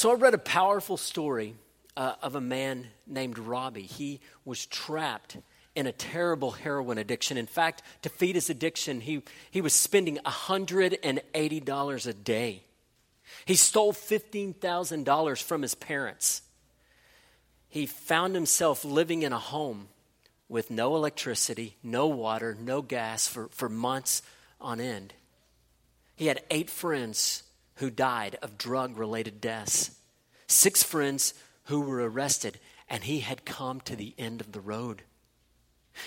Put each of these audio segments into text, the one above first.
So I read a powerful story of a man named Robbie. He was trapped in a terrible heroin addiction. In fact, to feed his addiction, he was spending $180 a day. He stole $15,000 from his parents. He found himself living in a home with no electricity, no water, no gas for months on end. He had 8 friends who died of drug-related deaths, 6 friends who were arrested, and he had come to the end of the road.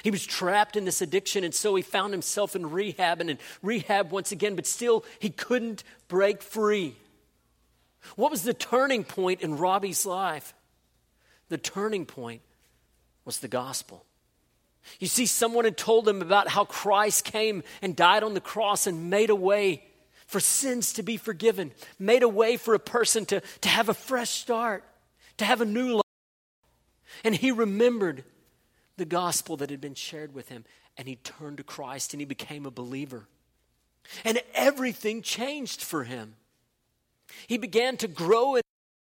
He was trapped in this addiction, and so he found himself in rehab and in rehab once again, but still he couldn't break free. What was the turning point in Robbie's life? The turning point was the gospel. You see, someone had told him about how Christ came and died on the cross and made a way for sins to be forgiven, made a way for a person to have a fresh start, to have a new life. And he remembered the gospel that had been shared with him, and he turned to Christ and he became a believer. And everything changed for him. He began to grow in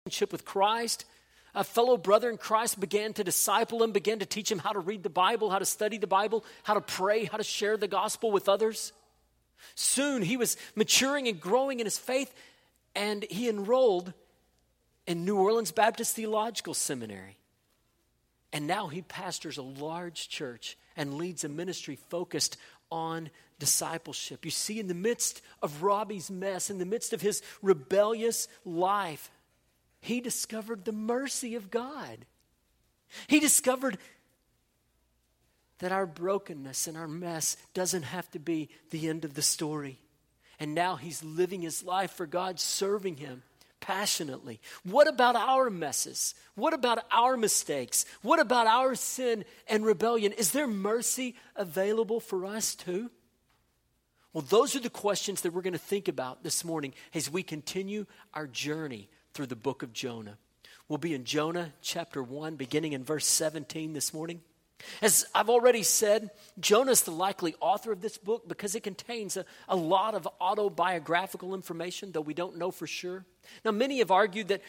relationship with Christ. A fellow brother in Christ began to disciple him, began to teach him how to read the Bible, how to study the Bible, how to pray, how to share the gospel with others. Soon he was maturing and growing in his faith, and he enrolled in New Orleans Baptist Theological Seminary. And now he pastors a large church and leads a ministry focused on discipleship. You see, in the midst of Robbie's mess, in the midst of his rebellious life, he discovered the mercy of God. He discovered that our brokenness and our mess doesn't have to be the end of the story. And now he's living his life for God, serving him passionately. What about our messes? What about our mistakes? What about our sin and rebellion? Is there mercy available for us too? Well, those are the questions that we're going to think about this morning as we continue our journey through the book of Jonah. We'll be in Jonah chapter 1, beginning in verse 17 this morning. As I've already said, Jonah's the likely author of this book because it contains a lot of autobiographical information, though we don't know for sure. Now, many have argued that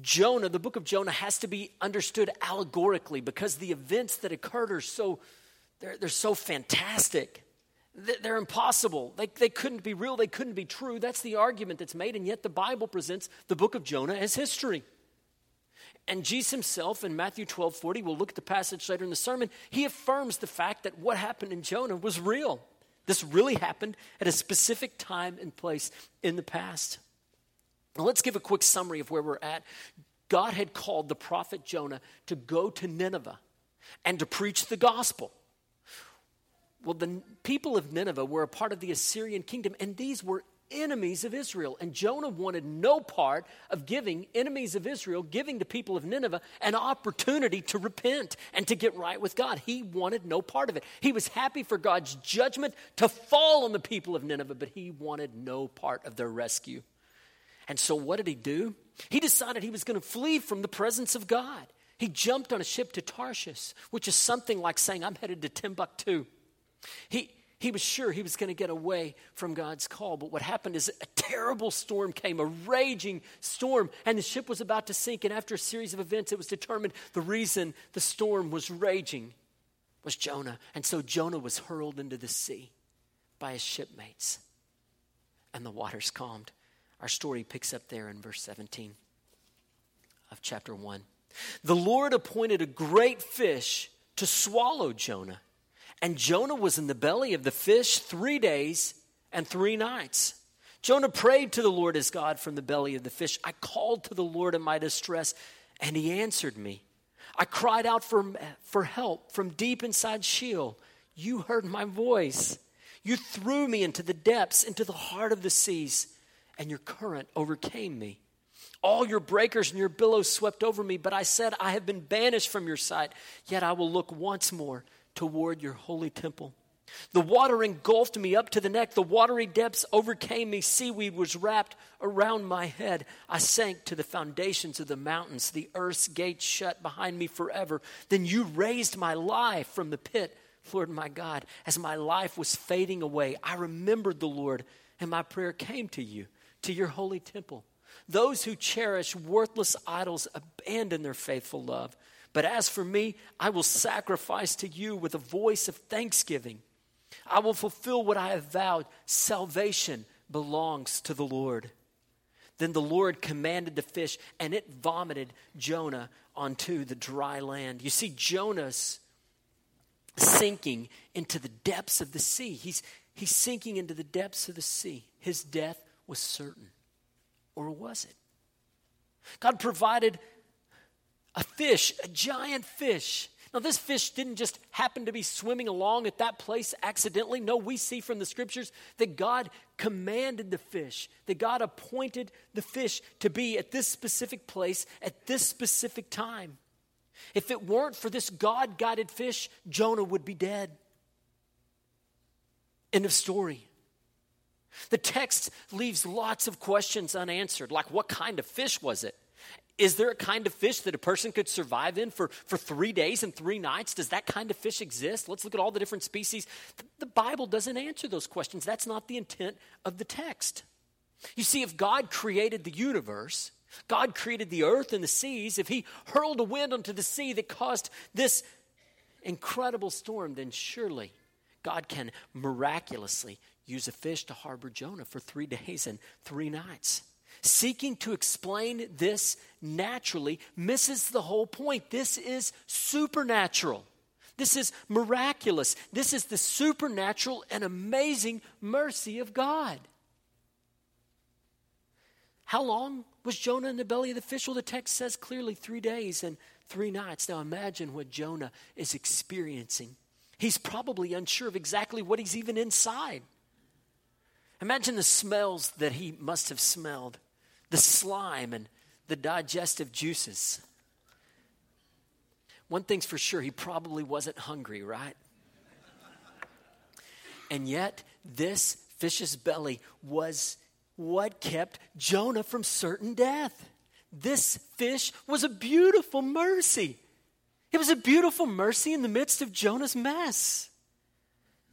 Jonah, the book of Jonah, has to be understood allegorically because the events that occurred are they're so fantastic. They're impossible. They couldn't be real. They couldn't be true. That's the argument that's made, and yet the Bible presents the book of Jonah as history. And Jesus himself in Matthew 12:40, we'll look at the passage later in the sermon, he affirms the fact that what happened in Jonah was real. This really happened at a specific time and place in the past. Now, let's give a quick summary of where we're at. God had called the prophet Jonah to go to Nineveh and to preach the gospel. Well, the people of Nineveh were a part of the Assyrian kingdom, and these were enemies of Israel. And Jonah wanted no part of giving enemies of Israel, giving the people of Nineveh an opportunity to repent and to get right with God. He wanted no part of it. He was happy for God's judgment to fall on the people of Nineveh, but he wanted no part of their rescue. And so what did he do? He decided he was going to flee from the presence of God. He jumped on a ship to Tarshish, which is something like saying, I'm headed to Timbuktu. He was sure he was going to get away from God's call. But what happened is a terrible storm came, a raging storm, and the ship was about to sink. And after a series of events, it was determined the reason the storm was raging was Jonah. And so Jonah was hurled into the sea by his shipmates, and the waters calmed. Our story picks up there in verse 17 of chapter 1. The Lord appointed a great fish to swallow Jonah. And Jonah was in the belly of the fish 3 days and 3 nights. Jonah prayed to the Lord his God from the belly of the fish. I called to the Lord in my distress, and he answered me. I cried out for help from deep inside Sheol. You heard my voice. You threw me into the depths, into the heart of the seas, and your current overcame me. All your breakers and your billows swept over me, but I said, I have been banished from your sight, yet I will look once more toward your holy temple. The water engulfed me up to the neck. The watery depths overcame me. Seaweed was wrapped around my head. I sank to the foundations of the mountains. The earth's gates shut behind me forever. Then you raised my life from the pit, Lord my God. As my life was fading away, I remembered the Lord, and my prayer came to you, to your holy temple. Those who cherish worthless idols abandon their faithful love. But as for me, I will sacrifice to you with a voice of thanksgiving. I will fulfill what I have vowed. Salvation belongs to the Lord." Then the Lord commanded the fish, and it vomited Jonah onto the dry land. You see, Jonah's sinking into the depths of the sea. He's sinking into the depths of the sea. His death was certain. Or was it? God provided a fish, a giant fish. Now, this fish didn't just happen to be swimming along at that place accidentally. No, we see from the scriptures that God commanded the fish, that God appointed the fish to be at this specific place at this specific time. If it weren't for this God-guided fish, Jonah would be dead. End of story. The text leaves lots of questions unanswered, like what kind of fish was it? Is there a kind of fish that a person could survive in for 3 days and 3 nights? Does that kind of fish exist? Let's look at all the different species. The Bible doesn't answer those questions. That's not the intent of the text. You see, if God created the universe, God created the earth and the seas, if he hurled a wind onto the sea that caused this incredible storm, then surely God can miraculously use a fish to harbor Jonah for 3 days and 3 nights. Seeking to explain this naturally misses the whole point. This is supernatural. This is miraculous. This is the supernatural and amazing mercy of God. How long was Jonah in the belly of the fish? Well, the text says clearly 3 days and 3 nights. Now imagine what Jonah is experiencing. He's probably unsure of exactly what he's even inside. Imagine the smells that he must have smelled, the slime and the digestive juices. One thing's for sure, he probably wasn't hungry, right? And yet, this fish's belly was what kept Jonah from certain death. This fish was a beautiful mercy. It was a beautiful mercy in the midst of Jonah's mess.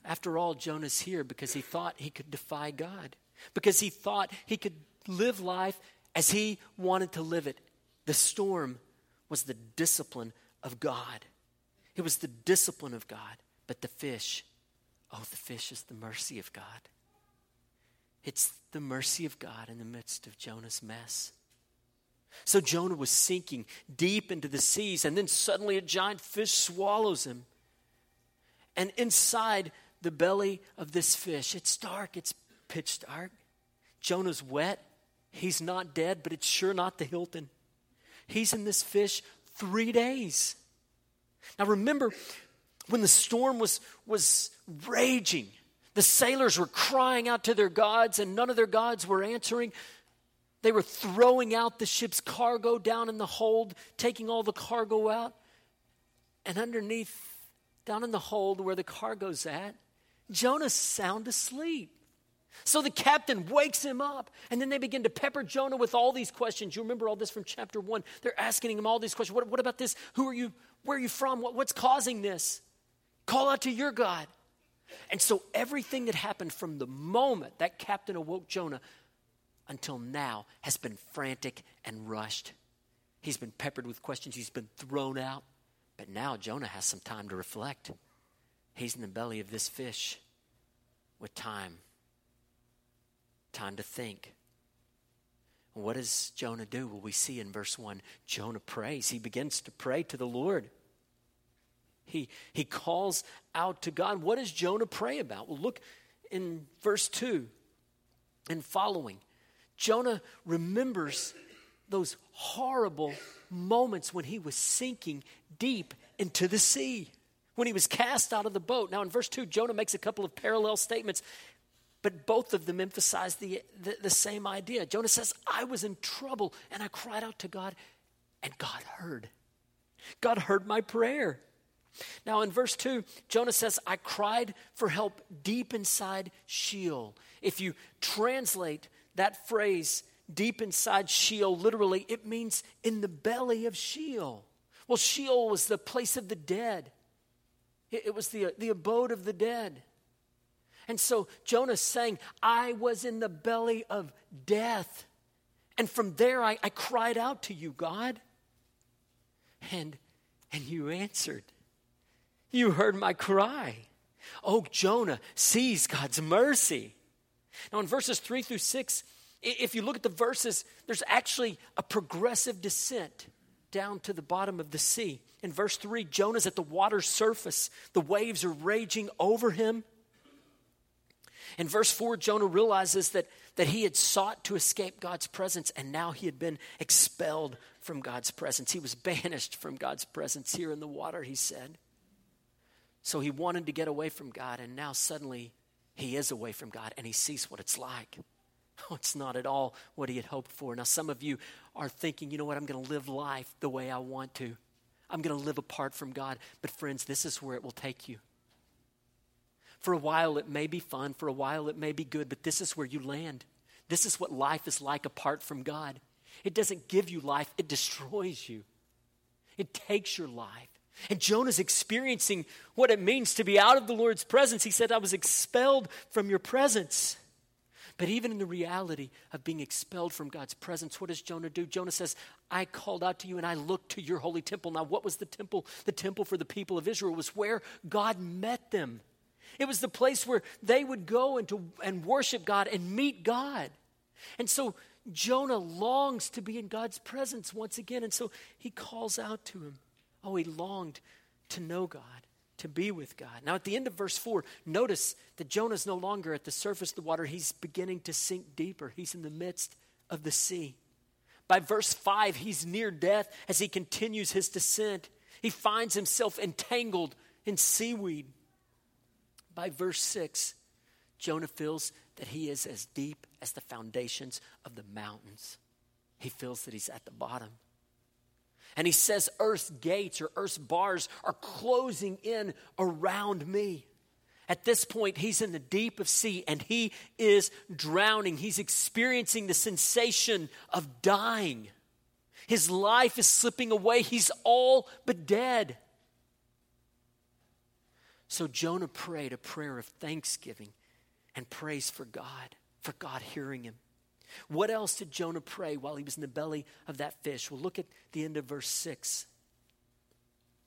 After all, Jonah's here because he thought he could defy God, because he thought he could live life as he wanted to live it. The storm was the discipline of God. It was the discipline of God. But the fish, oh, the fish is the mercy of God. It's the mercy of God in the midst of Jonah's mess. So Jonah was sinking deep into the seas, and then suddenly a giant fish swallows him. And inside the belly of this fish, it's dark, it's pitch dark. Jonah's wet. He's not dead, but it's sure not the Hilton. He's in this fish 3 days. Now remember, when the storm was raging, the sailors were crying out to their gods, and none of their gods were answering. They were throwing out the ship's cargo down in the hold, taking all the cargo out. And underneath, down in the hold where the cargo's at, Jonah's sound asleep. So the captain wakes him up, and then they begin to pepper Jonah with all these questions. You remember all this from chapter 1. They're asking him all these questions. What about this? Who are you? Where are you from? What's causing this? Call out to your God. And so everything that happened from the moment that captain awoke Jonah until now has been frantic and rushed. He's been peppered with questions. He's been thrown out. But now Jonah has some time to reflect. He's in the belly of this fish with time. Time to think. And what does Jonah do? Well, we see in verse 1, Jonah prays. He begins to pray to the Lord. He calls out to God. What does Jonah pray about? Well, look in verse 2 and following. Jonah remembers those horrible moments when he was sinking deep into the sea, when he was cast out of the boat. Now in verse 2, Jonah makes a couple of parallel statements, but both of them emphasize the same idea. Jonah says, I was in trouble and I cried out to God, and God heard. God heard my prayer. Now in verse 2, Jonah says, I cried for help deep inside Sheol. If you translate that phrase, deep inside Sheol, literally, it means in the belly of Sheol. Well, Sheol was the place of the dead. It was the abode of the dead. And so Jonah's saying, I was in the belly of death, And from there, I cried out to you, God. And you answered. You heard my cry. Oh, Jonah sees God's mercy. Now, in verses 3 through 6, if you look at the verses, there's actually a progressive descent down to the bottom of the sea. In verse 3, Jonah's at the water's surface. The waves are raging over him. In verse 4, Jonah realizes that he had sought to escape God's presence, and now he had been expelled from God's presence. He was banished from God's presence here in the water, he said. So he wanted to get away from God, and now suddenly he is away from God, and he sees what it's like. Oh, it's not at all what he had hoped for. Now, some of you are thinking, you know what, I'm going to live life the way I want to. I'm going to live apart from God. But friends, this is where it will take you. For a while, it may be fun. For a while, it may be good. But this is where you land. This is what life is like apart from God. It doesn't give you life. It destroys you. It takes your life. And Jonah's experiencing what it means to be out of the Lord's presence. He said, I was expelled from your presence. But even in the reality of being expelled from God's presence, what does Jonah do? Jonah says, I called out to you and I looked to your holy temple. Now, what was the temple? The temple for the people of Israel was where God met them. It was the place where they would go and worship God and meet God. And so Jonah longs to be in God's presence once again. And so he calls out to him. Oh, he longed to know God, to be with God. Now, at the end of verse 4, notice that Jonah's no longer at the surface of the water. He's beginning to sink deeper. He's in the midst of the sea. By verse 5, he's near death as he continues his descent. He finds himself entangled in seaweed. By verse 6, Jonah feels that he is as deep as the foundations of the mountains. He feels that he's at the bottom. And he says, earth's gates or earth's bars are closing in around me. At this point, he's in the deep of sea and he is drowning. He's experiencing the sensation of dying. His life is slipping away. He's all but dead. So Jonah prayed a prayer of thanksgiving and praise for God hearing him. What else did Jonah pray while he was in the belly of that fish? Well, look at the end of verse 6.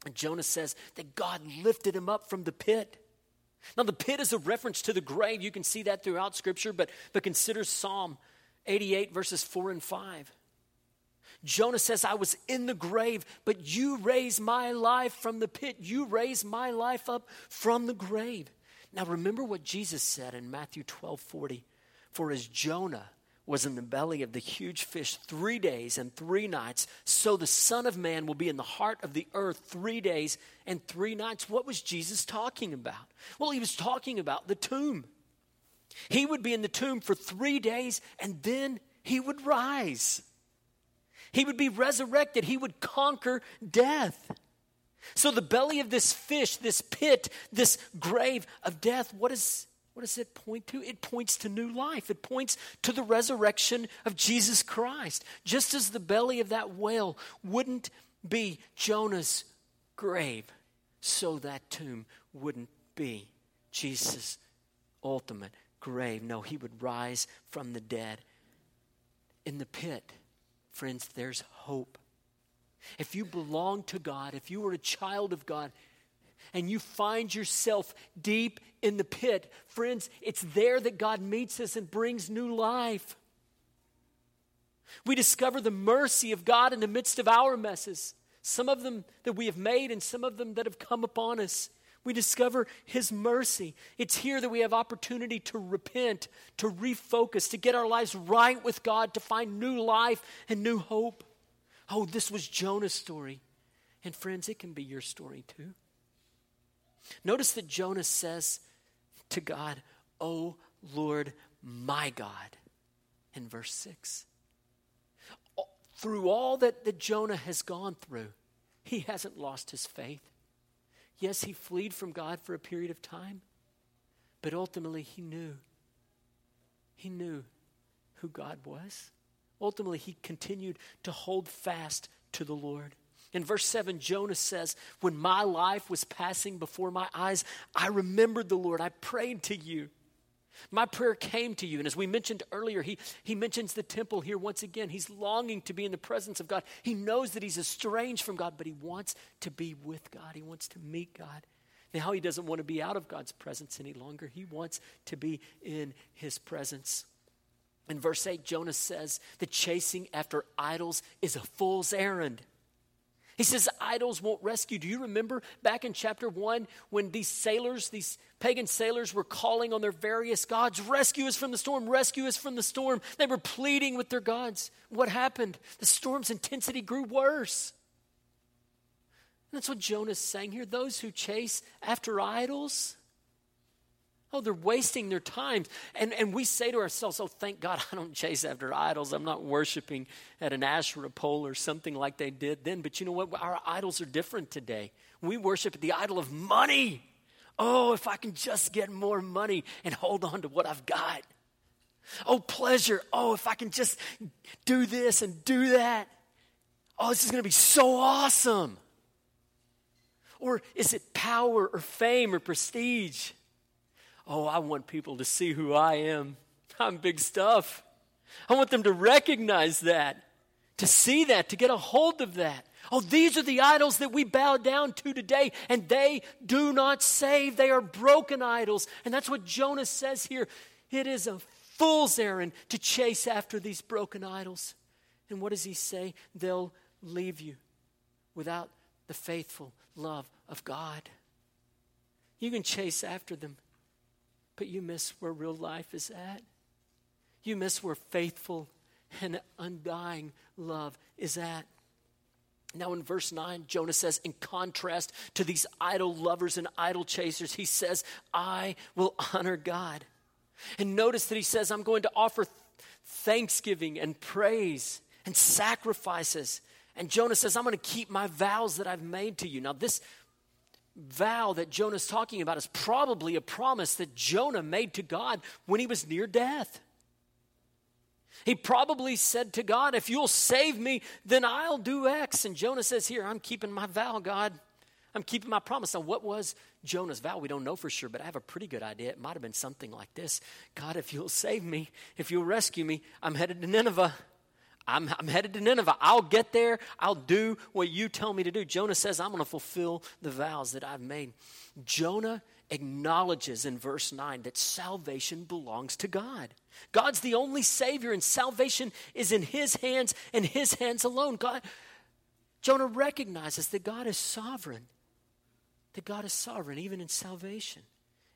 And Jonah says that God lifted him up from the pit. Now, the pit is a reference to the grave. You can see that throughout Scripture, but consider Psalm 88, verses 4 and 5. Jonah says, I was in the grave, but you raised my life from the pit. You raised my life up from the grave. Now, remember what Jesus said in Matthew 12:40. For as Jonah was in the belly of the huge fish 3 days and 3 nights, so the Son of Man will be in the heart of the earth 3 days and 3 nights. What was Jesus talking about? Well, he was talking about the tomb. He would be in the tomb for 3 days, and then he would rise. He would be resurrected. He would conquer death. So the belly of this fish, this pit, this grave of death, what does it point to? It points to new life. It points to the resurrection of Jesus Christ. Just as the belly of that whale wouldn't be Jonah's grave, so that tomb wouldn't be Jesus' ultimate grave. No, he would rise from the dead. In the pit, friends, there's hope. If you belong to God, if you are a child of God, and you find yourself deep in the pit, friends, it's there that God meets us and brings new life. We discover the mercy of God in the midst of our messes, some of them that we have made and some of them that have come upon us. We discover His mercy. It's here that we have opportunity to repent, to refocus, to get our lives right with God, to find new life and new hope. Oh, this was Jonah's story. And friends, it can be your story too. Notice that Jonah says to God, O Lord, my God, in verse 6. Through all that Jonah has gone through, he hasn't lost his faith. Yes, he fled from God for a period of time, but ultimately he knew who God was. Ultimately, he continued to hold fast to the Lord. In verse 7, Jonah says, when my life was passing before my eyes, I remembered the Lord. I prayed to you. My prayer came to you. And as we mentioned earlier, he mentions the temple here once again. He's longing to be in the presence of God. He knows that he's estranged from God, but he wants to be with God. He wants to meet God. Now he doesn't want to be out of God's presence any longer. He wants to be in his presence. In verse 8, Jonah says that chasing after idols is a fool's errand. He says idols won't rescue. Do you remember back in chapter 1 when these pagan sailors were calling on their various gods, rescue us from the storm, rescue us from the storm. They were pleading with their gods. What happened? The storm's intensity grew worse. And that's what Jonah's saying here. Those who chase after idols, they're wasting their time. And we say to ourselves, thank God I don't chase after idols. I'm not worshiping at an Asherah pole or something like they did then. But you know what? Our idols are different today. We worship the idol of money. If I can just get more money and hold on to what I've got. Pleasure. If I can just do this and do that. This is going to be so awesome. Or is it power or fame or prestige? I want people to see who I am. I'm big stuff. I want them to recognize that, to see that, to get a hold of that. These are the idols that we bow down to today, and they do not save. They are broken idols. And that's what Jonah says here. It is a fool's errand to chase after these broken idols. And what does he say? They'll leave you without the faithful love of God. You can chase after them, but you miss where real life is at. You miss where faithful and undying love is at. Now in verse 9, Jonah says, in contrast to these idol lovers and idol chasers, he says, I will honor God. And notice that he says, I'm going to offer thanksgiving and praise and sacrifices. And Jonah says, I'm going to keep my vows that I've made to you. Now this vow that Jonah's talking about is probably a promise that Jonah made to God when he was near death. He probably said to God, if you'll save me, then I'll do X. And Jonah says here, I'm keeping my vow, God. I'm keeping my promise. Now, what was Jonah's vow? We don't know for sure, but I have a pretty good idea. It might have been something like this. God, if you'll save me, if you'll rescue me, I'm headed to Nineveh. I'm headed to Nineveh. I'll get there. I'll do what you tell me to do. Jonah says, I'm going to fulfill the vows that I've made. Jonah acknowledges in verse 9 that salvation belongs to God. God's the only Savior, and salvation is in His hands and His hands alone. Jonah recognizes that God is sovereign, even in salvation.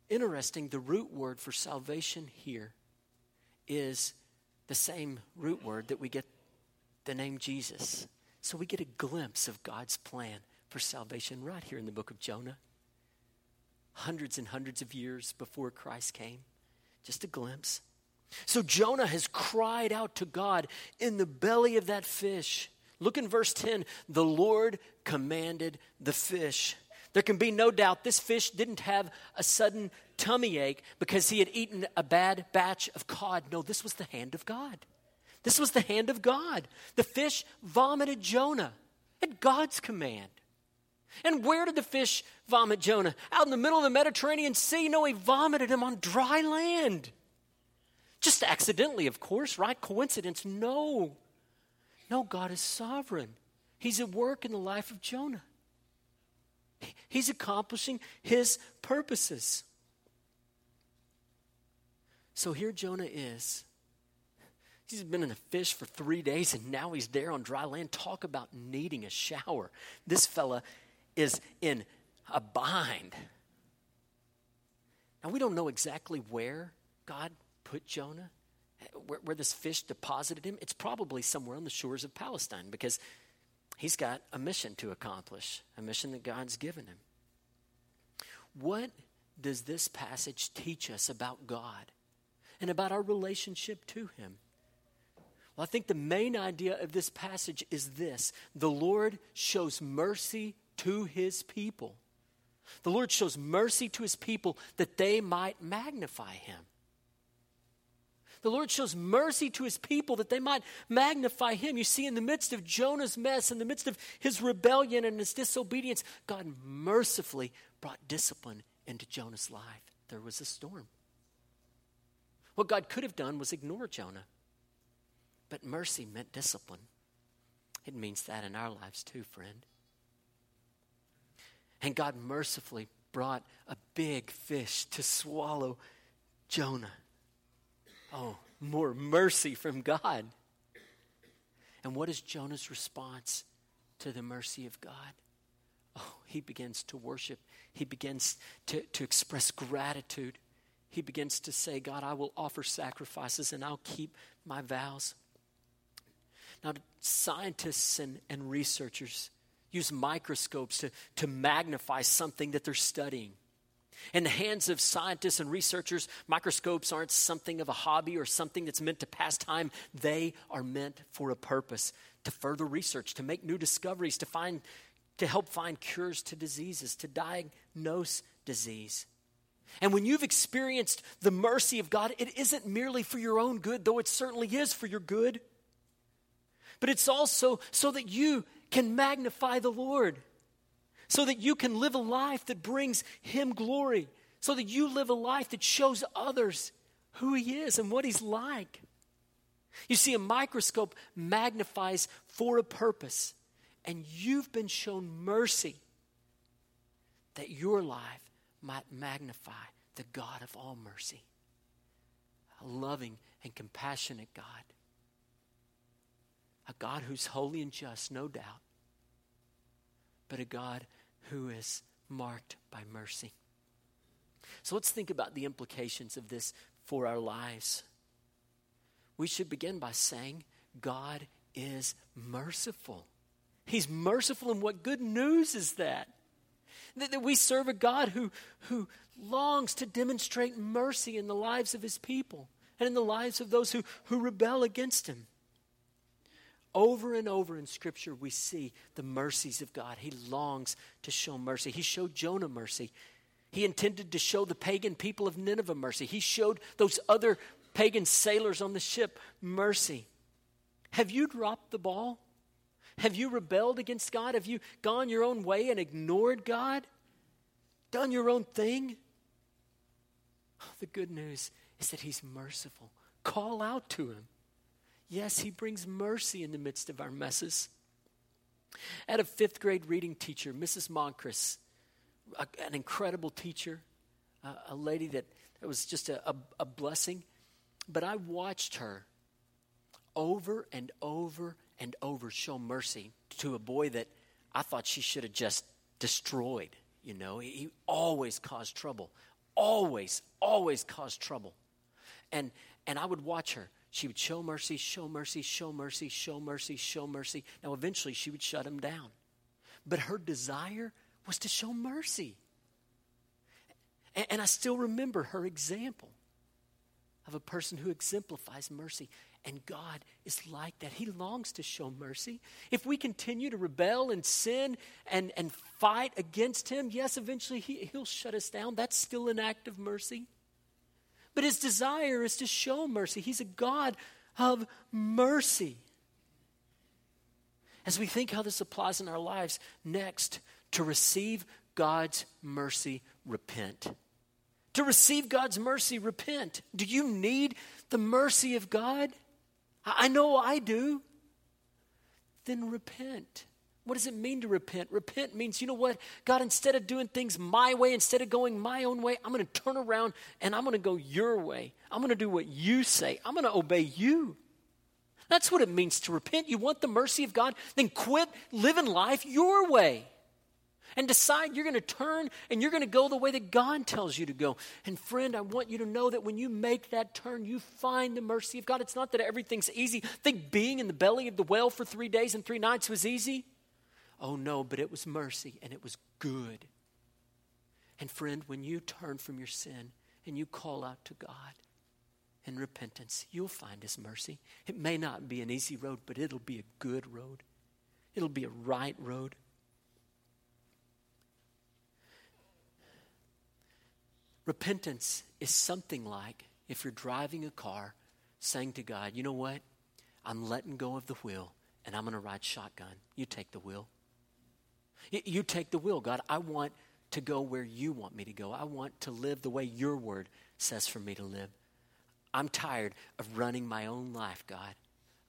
Interesting, the root word for salvation here is the same root word that we get the name Jesus. So we get a glimpse of God's plan for salvation right here in the book of Jonah. Hundreds and hundreds of years before Christ came. Just a glimpse. So Jonah has cried out to God in the belly of that fish. Look in verse 10. The Lord commanded the fish. There can be no doubt this fish didn't have a sudden tummy ache because he had eaten a bad batch of cod. No, this was the hand of God. This was the hand of God. The fish vomited Jonah at God's command. And where did the fish vomit Jonah? Out in the middle of the Mediterranean Sea? No, he vomited him on dry land. Just accidentally, of course, right? Coincidence? No. No, God is sovereign. He's at work in the life of Jonah. He's accomplishing his purposes. So here Jonah is. He's been in a fish for 3 days, and now he's there on dry land. Talk about needing a shower. This fella is in a bind. Now, we don't know exactly where God put Jonah, where this fish deposited him. It's probably somewhere on the shores of Palestine, because he's got a mission to accomplish, a mission that God's given him. What does this passage teach us about God and about our relationship to Him? Well, I think the main idea of this passage is this. The Lord shows mercy to His people. The Lord shows mercy to His people that they might magnify Him. The Lord shows mercy to His people that they might magnify Him. You see, in the midst of Jonah's mess, in the midst of his rebellion and his disobedience, God mercifully brought discipline into Jonah's life. There was a storm. What God could have done was ignore Jonah. But mercy meant discipline. It means that in our lives too, friend. And God mercifully brought a big fish to swallow Jonah. Oh, more mercy from God. And what is Jonah's response to the mercy of God? Oh, he begins to worship. He begins to express gratitude. He begins to say, God, I will offer sacrifices and I'll keep my vows. Now, scientists and researchers use microscopes to magnify something that they're studying. In the hands of scientists and researchers, microscopes aren't something of a hobby or something that's meant to pass time. They are meant for a purpose, to further research, to make new discoveries, to help find cures to diseases, to diagnose disease. And when you've experienced the mercy of God, it isn't merely for your own good, though it certainly is for your good. But it's also so that you can magnify the Lord, so that you can live a life that brings Him glory, so that you live a life that shows others who He is and what He's like. You see, a microscope magnifies for a purpose, and you've been shown mercy that your life might magnify the God of all mercy, a loving and compassionate God, a God who's holy and just, no doubt, but a God who is marked by mercy. So let's think about the implications of this for our lives. We should begin by saying, God is merciful. He's merciful, and what good news is that? That we serve a God who longs to demonstrate mercy in the lives of His people and in the lives of those who rebel against Him. Over and over in Scripture, we see the mercies of God. He longs to show mercy. He showed Jonah mercy. He intended to show the pagan people of Nineveh mercy. He showed those other pagan sailors on the ship mercy. Have you dropped the ball? Have you rebelled against God? Have you gone your own way and ignored God? Done your own thing? Oh, the good news is that He's merciful. Call out to Him. Yes, He brings mercy in the midst of our messes. I had a fifth grade reading teacher, Mrs. Moncris, an incredible teacher, a lady that was just a blessing. But I watched her over and over and over show mercy to a boy that I thought she should have just destroyed. You know, he always caused trouble. Always caused trouble. And I would watch her. She would show mercy, show mercy, show mercy, show mercy, show mercy. Now, eventually, she would shut him down. But her desire was to show mercy. And I still remember her example of a person who exemplifies mercy. And God is like that. He longs to show mercy. If we continue to rebel and sin and fight against Him, yes, eventually He'll shut us down. That's still an act of mercy. But His desire is to show mercy. He's a God of mercy. As we think how this applies in our lives, next, to receive God's mercy, repent. To receive God's mercy, repent. Do you need the mercy of God? I know I do. Then repent. What does it mean to repent? Repent means, you know what? God, instead of doing things my way, instead of going my own way, I'm going to turn around and I'm going to go your way. I'm going to do what you say. I'm going to obey you. That's what it means to repent. You want the mercy of God? Then quit living life your way and decide you're going to turn and you're going to go the way that God tells you to go. And friend, I want you to know that when you make that turn, you find the mercy of God. It's not that everything's easy. Think being in the belly of the whale for 3 days and 3 nights was easy. Oh no, but it was mercy and it was good. And friend, when you turn from your sin and you call out to God in repentance, you'll find His mercy. It may not be an easy road, but it'll be a good road. It'll be a right road. Repentance is something like if you're driving a car saying to God, you know what? I'm letting go of the wheel and I'm going to ride shotgun. You take the wheel. You take the wheel, God. I want to go where you want me to go. I want to live the way your word says for me to live. I'm tired of running my own life, God.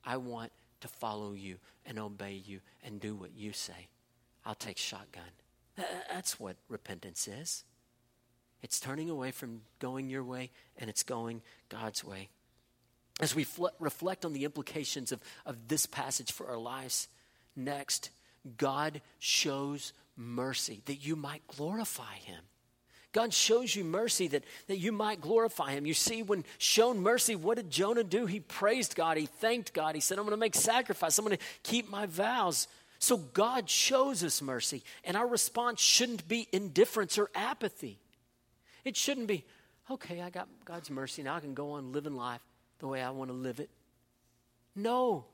I want to follow you and obey you and do what you say. I'll take shotgun. That's what repentance is. It's turning away from going your way, and it's going God's way. As we reflect on the implications of this passage for our lives, next, God shows mercy that you might glorify him. God shows you mercy that you might glorify him. You see, when shown mercy, what did Jonah do? He praised God. He thanked God. He said, I'm going to make sacrifice. I'm going to keep my vows. So God shows us mercy, and our response shouldn't be indifference or apathy. It shouldn't be, okay, I got God's mercy. Now I can go on living life the way I want to live it. No,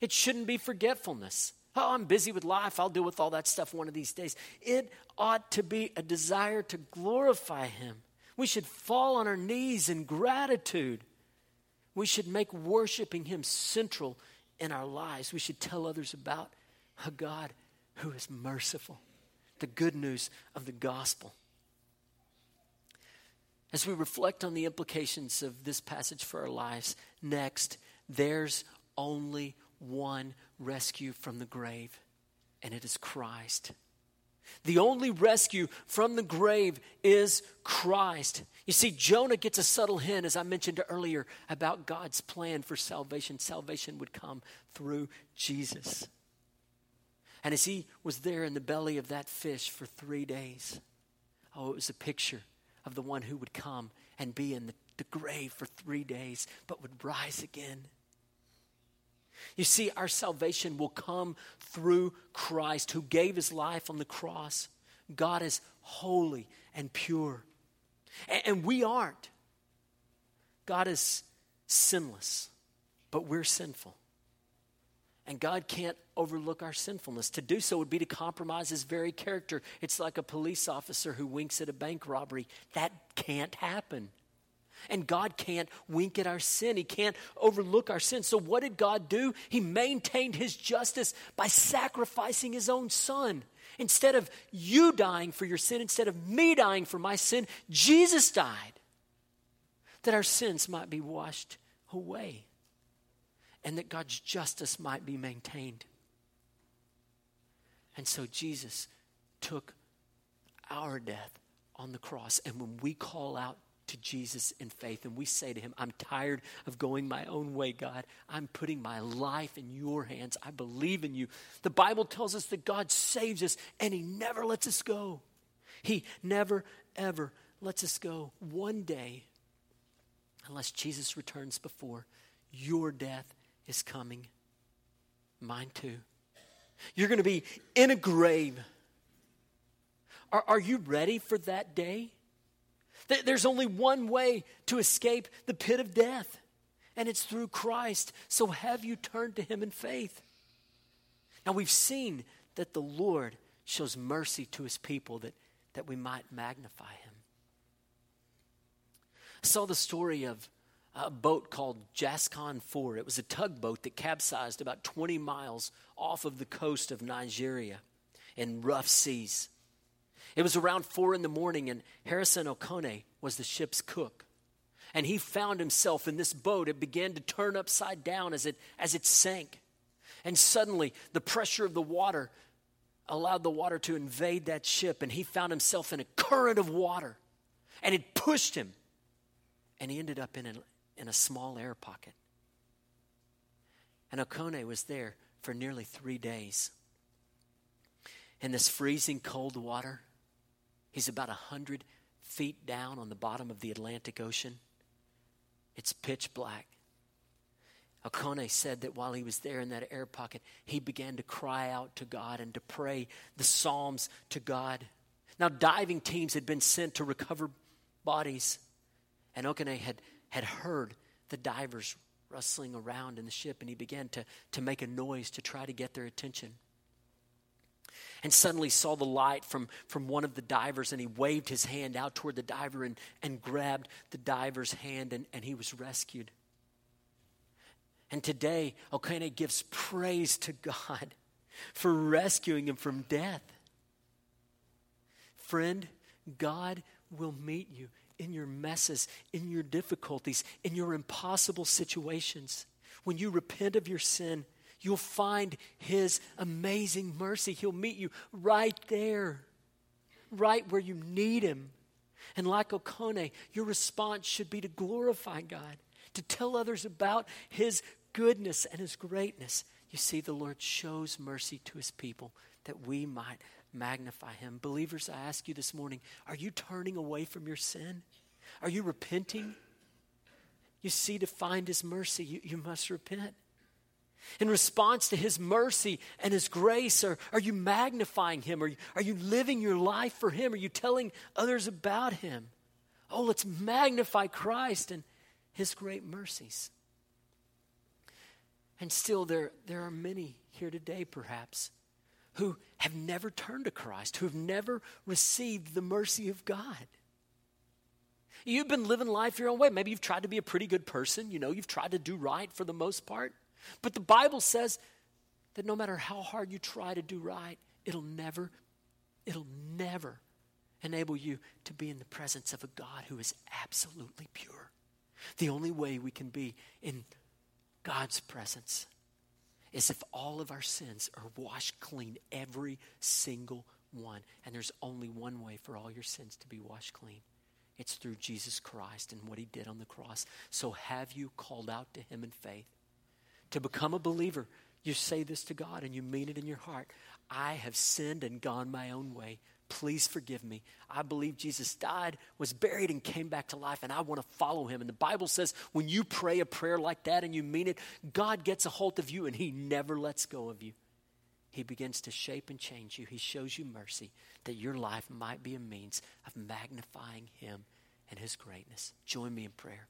it shouldn't be forgetfulness. Oh, I'm busy with life. I'll deal with all that stuff one of these days. It ought to be a desire to glorify him. We should fall on our knees in gratitude. We should make worshiping him central in our lives. We should tell others about a God who is merciful, the good news of the gospel. As we reflect on the implications of this passage for our lives, next, there's only one rescue from the grave, and it is Christ. The only rescue from the grave is Christ. You see, Jonah gets a subtle hint, as I mentioned earlier, about God's plan for salvation. Salvation would come through Jesus. And as he was there in the belly of that fish for 3 days, oh, it was a picture of the one who would come and be in the grave for 3 days, but would rise again. You see, our salvation will come through Christ, who gave his life on the cross. God is holy and pure, and we aren't. God is sinless, but we're sinful. And God can't overlook our sinfulness. To do so would be to compromise his very character. It's like a police officer who winks at a bank robbery. That can't happen. And God can't wink at our sin. He can't overlook our sin. So what did God do? He maintained his justice by sacrificing his own son. Instead of you dying for your sin, instead of me dying for my sin, Jesus died that our sins might be washed away, and that God's justice might be maintained. And so Jesus took our death on the cross. And when we call out to Jesus in faith and we say to him, I'm tired of going my own way, God. I'm putting my life in your hands. I believe in you. The Bible tells us that God saves us and he never lets us go. He never, ever lets us go. One day, unless Jesus returns before, your death is coming. Mine too. You're going to be in a grave. Are you ready for that day? There's only one way to escape the pit of death, and it's through Christ. So have you turned to him in faith? Now we've seen that the Lord shows mercy to his people that we might magnify him. I saw the story of a boat called Jascon 4. It was a tugboat that capsized about 20 miles off of the coast of Nigeria in rough seas. It was around 4 in the morning, and Harrison Okene was the ship's cook. And he found himself in this boat. It began to turn upside down as it sank. And suddenly, the pressure of the water allowed the water to invade that ship, and he found himself in a current of water. And it pushed him, and he ended up in a small air pocket. And Okene was there for nearly 3 days. In this freezing cold water, he's about 100 feet down on the bottom of the Atlantic Ocean. It's pitch black. Okene said that while he was there in that air pocket, he began to cry out to God and to pray the Psalms to God. Now, diving teams had been sent to recover bodies, and Okene had heard the divers rustling around in the ship, and he began to make a noise to try to get their attention. And suddenly saw the light from one of the divers, and he waved his hand out toward the diver and grabbed the diver's hand, and he was rescued. And today, Okene gives praise to God for rescuing him from death. Friend, God will meet you in your messes, in your difficulties, in your impossible situations. When you repent of your sin, you'll find his amazing mercy. He'll meet you right there, right where you need him. And like Okene, your response should be to glorify God, to tell others about his goodness and his greatness. You see, the Lord shows mercy to his people that we might magnify him. Believers, I ask you this morning, are you turning away from your sin? Are you repenting? You see, to find his mercy, you must repent. In response to his mercy and his grace, are you magnifying him? Are you living your life for him? Are you telling others about him? Oh, let's magnify Christ and his great mercies. And still, there are many here today, perhaps, who have never turned to Christ, who have never received the mercy of God. You've been living life your own way. Maybe you've tried to be a pretty good person. You know, you've tried to do right for the most part. But the Bible says that no matter how hard you try to do right, it'll never enable you to be in the presence of a God who is absolutely pure. The only way we can be in God's presence is if all of our sins are washed clean, every single one. And there's only one way for all your sins to be washed clean. It's through Jesus Christ and what he did on the cross. So have you called out to him in faith? To become a believer, you say this to God and you mean it in your heart. I have sinned and gone my own way. Please forgive me. I believe Jesus died, was buried, and came back to life, and I want to follow him. And the Bible says when you pray a prayer like that and you mean it, God gets a hold of you and he never lets go of you. He begins to shape and change you. He shows you mercy that your life might be a means of magnifying him and his greatness. Join me in prayer.